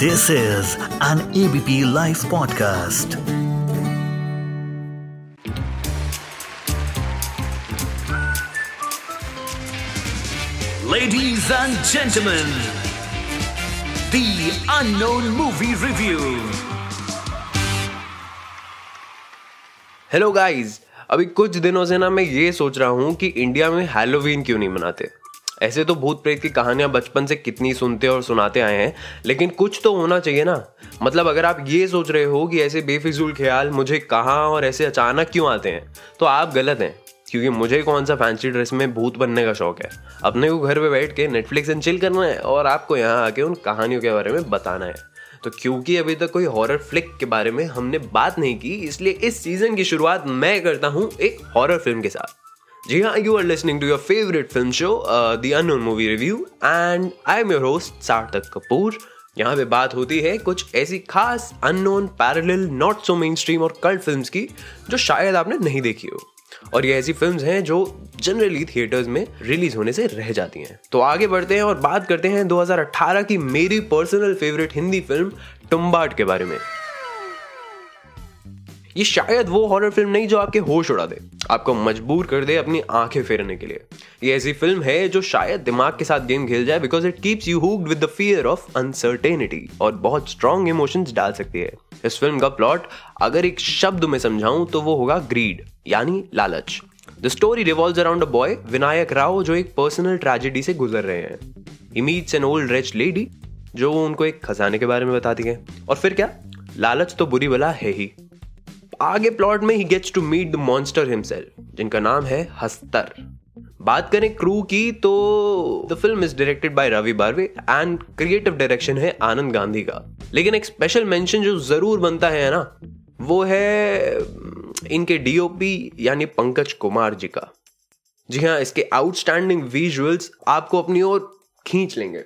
This is an ABP live podcast. Ladies and gentlemen, the unknown movie review. Hello guys, अभी कुछ दिनों से ना मैं ये सोच रहा हूँ कि इंडिया में हैलोवीन क्यों नहीं मनाते। ऐसे तो भूत प्रेत की कहानियां बचपन से कितनी सुनते और सुनाते आए हैं, लेकिन कुछ तो होना चाहिए ना। मतलब अगर आप ये सोच रहे हो कि ऐसे बेफिजूल ख्याल मुझे कहाँ और ऐसे अचानक क्यों आते हैं, तो आप गलत हैं, क्योंकि मुझे कौन सा फैंसी ड्रेस में भूत बनने का शौक है। अपने को घर पे बैठ के नेटफ्लिक्स एंड चिल करना है और आपको यहाँ आके उन कहानियों के बारे में बताना है। तो क्योंकि अभी तक कोई हॉरर फ्लिक के बारे में हमने बात नहीं की, इसलिए इस सीजन की शुरुआत मैं करता हूँ एक हॉरर फिल्म के साथ। जी हाँ, you are listening to your favourite film show the unknown movie review and I am your host Sarthak Kapoor. यहाँ पे बात होती है कुछ ऐसी खास unknown, parallel, not so mainstream और कल्ट फिल्म्स की जो शायद आपने नहीं देखी हो, और ये ऐसी फिल्म्स हैं जो जनरली थिएटर्स में रिलीज होने से रह जाती हैं। तो आगे बढ़ते हैं और बात करते हैं 2018 की मेरी personal favourite Hindi film Tumbbad के बारे में। ये शायद वो हॉरर फिल्म नहीं जो आपके होश उड़ा दे, आपको मजबूर कर दे अपनी आंखें फेरने के लिए। ये ऐसी फिल्म है जो शायद दिमाग के साथ गेम खेल जाए, because it keeps you hooked with the fear of uncertainty और बहुत स्ट्रॉन्ग इमोशंस डाल सकती है। इस फिल्म का प्लॉट अगर एक शब्द में समझाऊं तो वो होगा ग्रीड, यानी लालच। The story revolves around a boy Vinayak Rao, जो एक पर्सनल ट्रेजेडी से गुजर रहे हैं। He meets an old rich lady जो उनको एक खजाने के बारे में बताती है, और फिर क्या, लालच तो बुरी बला है ही। आगे प्लॉट में he gets to meet the monster himself, जिनका नाम है हस्तर। बात करें क्रू की तो the film is directed by Ravi Barve and creative direction है आनंद गांधी का। लेकिन एक स्पेशल मेंशन जो जरूर बनता है ना, वो है इनके डीओपी यानी पंकज कुमार जी का। जी हाँ, इसके आउटस्टैंडिंग विजुअल्स आपको अपनी ओर खींच लेंगे।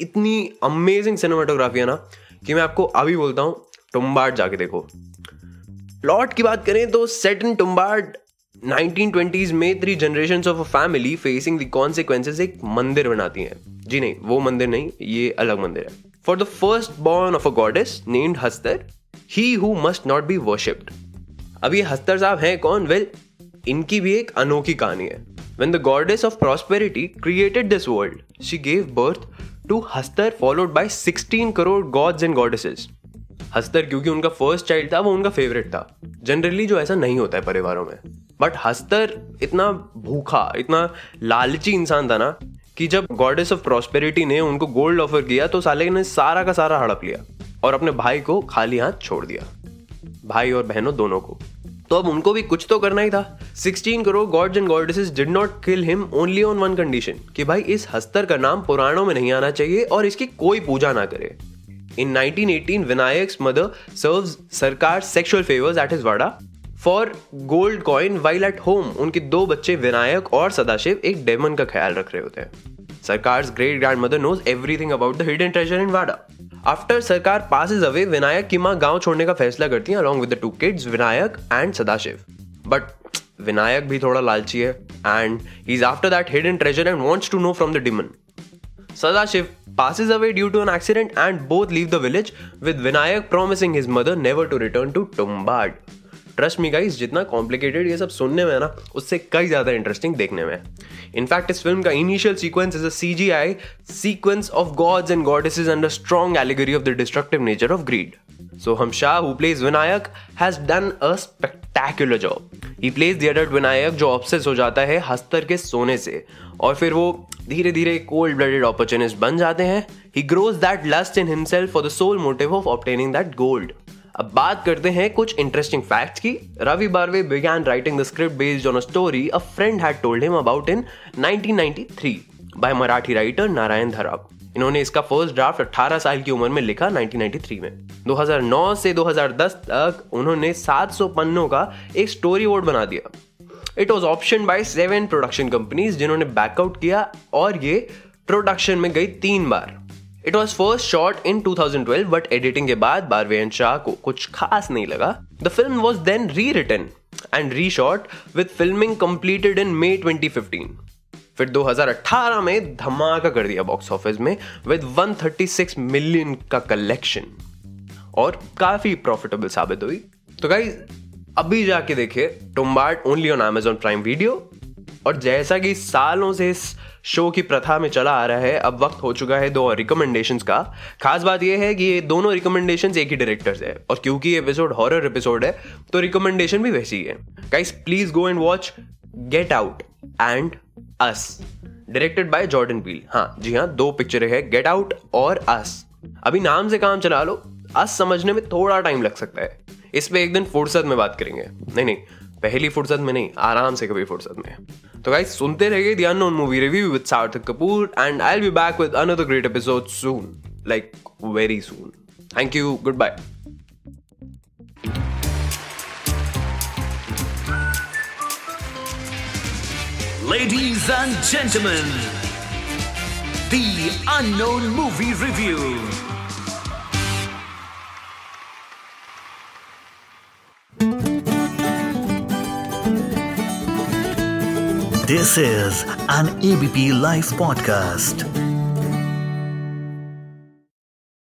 इतनी अमेजिंग सिनेमाटोग्राफी है ना कि मैं आपको अभी बोलता हूँ टुम्बाड जाके देखो। प्लॉट की बात करें तो सेट इन टुम्बाड 1920s में 3 generations of a family facing the consequences एक मंदिर बनाती हैं। जी नहीं, वो मंदिर नहीं, ये अलग मंदिर है। For the first born of a goddess named Hastar, he who must not be worshipped. अब ये हस्तर साहब हैं कौन? वेल, इनकी भी एक अनोखी कहानी है। When the goddess of prosperity created this world, she gave birth to Hastar followed by 16 crore gods and goddesses. Hastar क्योंकि उनका फर्स्ट चाइल्ड था, वो उनका फेवरेट था। जनरली जो ऐसा नहीं होता है परिवारों में, बट हस्तर इतना भूखा, इतना लालची इंसान था ना कि जब गॉडेस ऑफ प्रॉस्पेरिटी ने उनको गोल्ड ऑफर किया तो साले ने सारा का सारा हड़प लिया और अपने भाई को खाली हाथ छोड़ दिया, भाई और बहनों दोनों को। तो अब उनको भी कुछ तो करना ही था। 16 crore gods and goddesses did not kill him only on one condition कि भाई इस हस्तर का नाम पुराणों में नहीं आना चाहिए और इसकी कोई पूजा ना करे। In 1918, Vinayak's mother serves Sarkar's sexual favors at his vada for gold coin while at home. उनके 2 बच्चे विनायक और सदाशिव एक डेमन का ख्याल रख रहे होते हैं। Sarkar's great grandmother knows everything about the hidden treasure in vada. After Sarkar passes away, Vinayak की माँ गांव छोड़ने का फैसला करती है along with the 2 kids, Vinayak and Sadashiv. But Vinayak भी थोड़ा लालची है and he's after that hidden treasure and wants to know from the demon. Sadashiv passes away due to an accident and both leave the village with Vinayak promising his mother never to return to Tumbad. Trust me guys, जितना complicated ये सब सुनने में है ना, उससे कई ज़्यादा interesting देखने में है। In fact, इस फिल्म का initial sequence is a CGI sequence of gods and goddesses and a strong allegory of the destructive nature of greed. So Hamshah, who plays Vinayak, has done a spectacular job. He plays the adult Vinayak जो obsessed हो जाता है हस्तर के सोने से, और फिर वो धीरे धीरे कोल्ड ब्लडेड opportunist बन जाते हैं। He grows that lust in himself for the sole motive of obtaining that gold. अब बात करते हैं कुछ इंटरेस्टिंग फैक्ट्स की। Ravi बारवे began writing the script based on a story a friend had told him about in 1993 by Marathi writer Narayan धरा। इन्होंने इसका first draft 18 साल की उम्र में लिखा 1993 में। 2009 से 2010 तक उन्होंने 700 पन्नों का एक स्टोरी बोर्ड बना दिया। It was option by 7 production companies, जिन्होंने बैकआउट किया और ये प्रोडक्शन में गई 3 बार। It was first shot in 2012, but editing के बाद बारवे एंड शाह को कुछ खास नहीं लगा। The film was then rewritten and reshot with filming completed in May 2015। फिर 2018 में धमाका कर दिया बॉक्स ऑफिस में विद 136 मिलियन का कलेक्शन और काफी प्रॉफिटेबल साबित हुई। तो गाइस अभी जाके देखिए Tumbbad only on Amazon prime video. और जैसा कि सालों से इस शो की प्रथा में चला आ रहा है, अब वक्त हो चुका है दो रिकमेंडेशंस का। खास बात यह है कि ये दोनों रिकमेंडेशंस एक ही डायरेक्टर से है और क्योंकि ये एपिसोड हॉरर एपिसोड है तो रिकमेंडेशन भी वैसी है। Guys please go and watch get out and us directed by Jordan Peele. हाँ जी हाँ, दो पिक्चरें हैं, गेट आउट और अस। अभी नाम से काम चला लो, अस समझने में थोड़ा टाइम लग सकता है। इस पे एक दिन फुर्सत में बात करेंगे, नहीं पहली फुर्सत में नहीं, आराम से कभी फुर्सत में। तो गाइस सुनते रहिए the unknown movie review with Sarthak Kapoor and I will be back with another great episode soon, like very soon. Thank you, goodbye. Ladies and gentlemen, the unknown movie review. This is an ABP Live podcast.